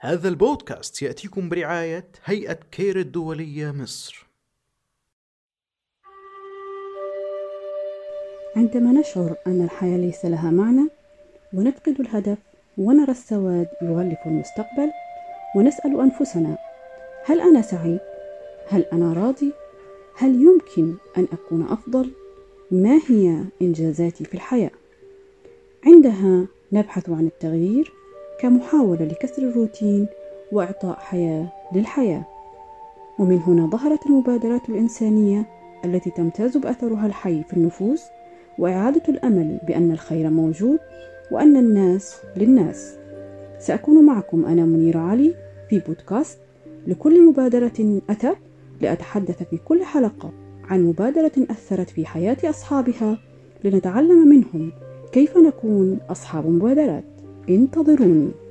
هذا البودكاست يأتيكم برعاية هيئة كير الدولية مصر. عندما نشعر أن الحياة ليس لها معنى ونفقد الهدف ونرى السواد يغلف المستقبل ونسأل أنفسنا: هل أنا سعيد؟ هل أنا راضي؟ هل يمكن أن أكون أفضل؟ ما هي إنجازاتي في الحياة؟ عندها نبحث عن التغيير كمحاولة لكسر الروتين وإعطاء حياة للحياة، ومن هنا ظهرت المبادرات الإنسانية التي تمتاز بأثرها الحي في النفوس وإعادة الأمل بأن الخير موجود وأن الناس للناس. سأكون معكم أنا منير علي في بودكاست لكل مبادرة أثر، لأتحدث في كل حلقة عن مبادرة أثرت في حياة أصحابها لنتعلم منهم كيف نكون أصحاب مبادرات. انتظروني.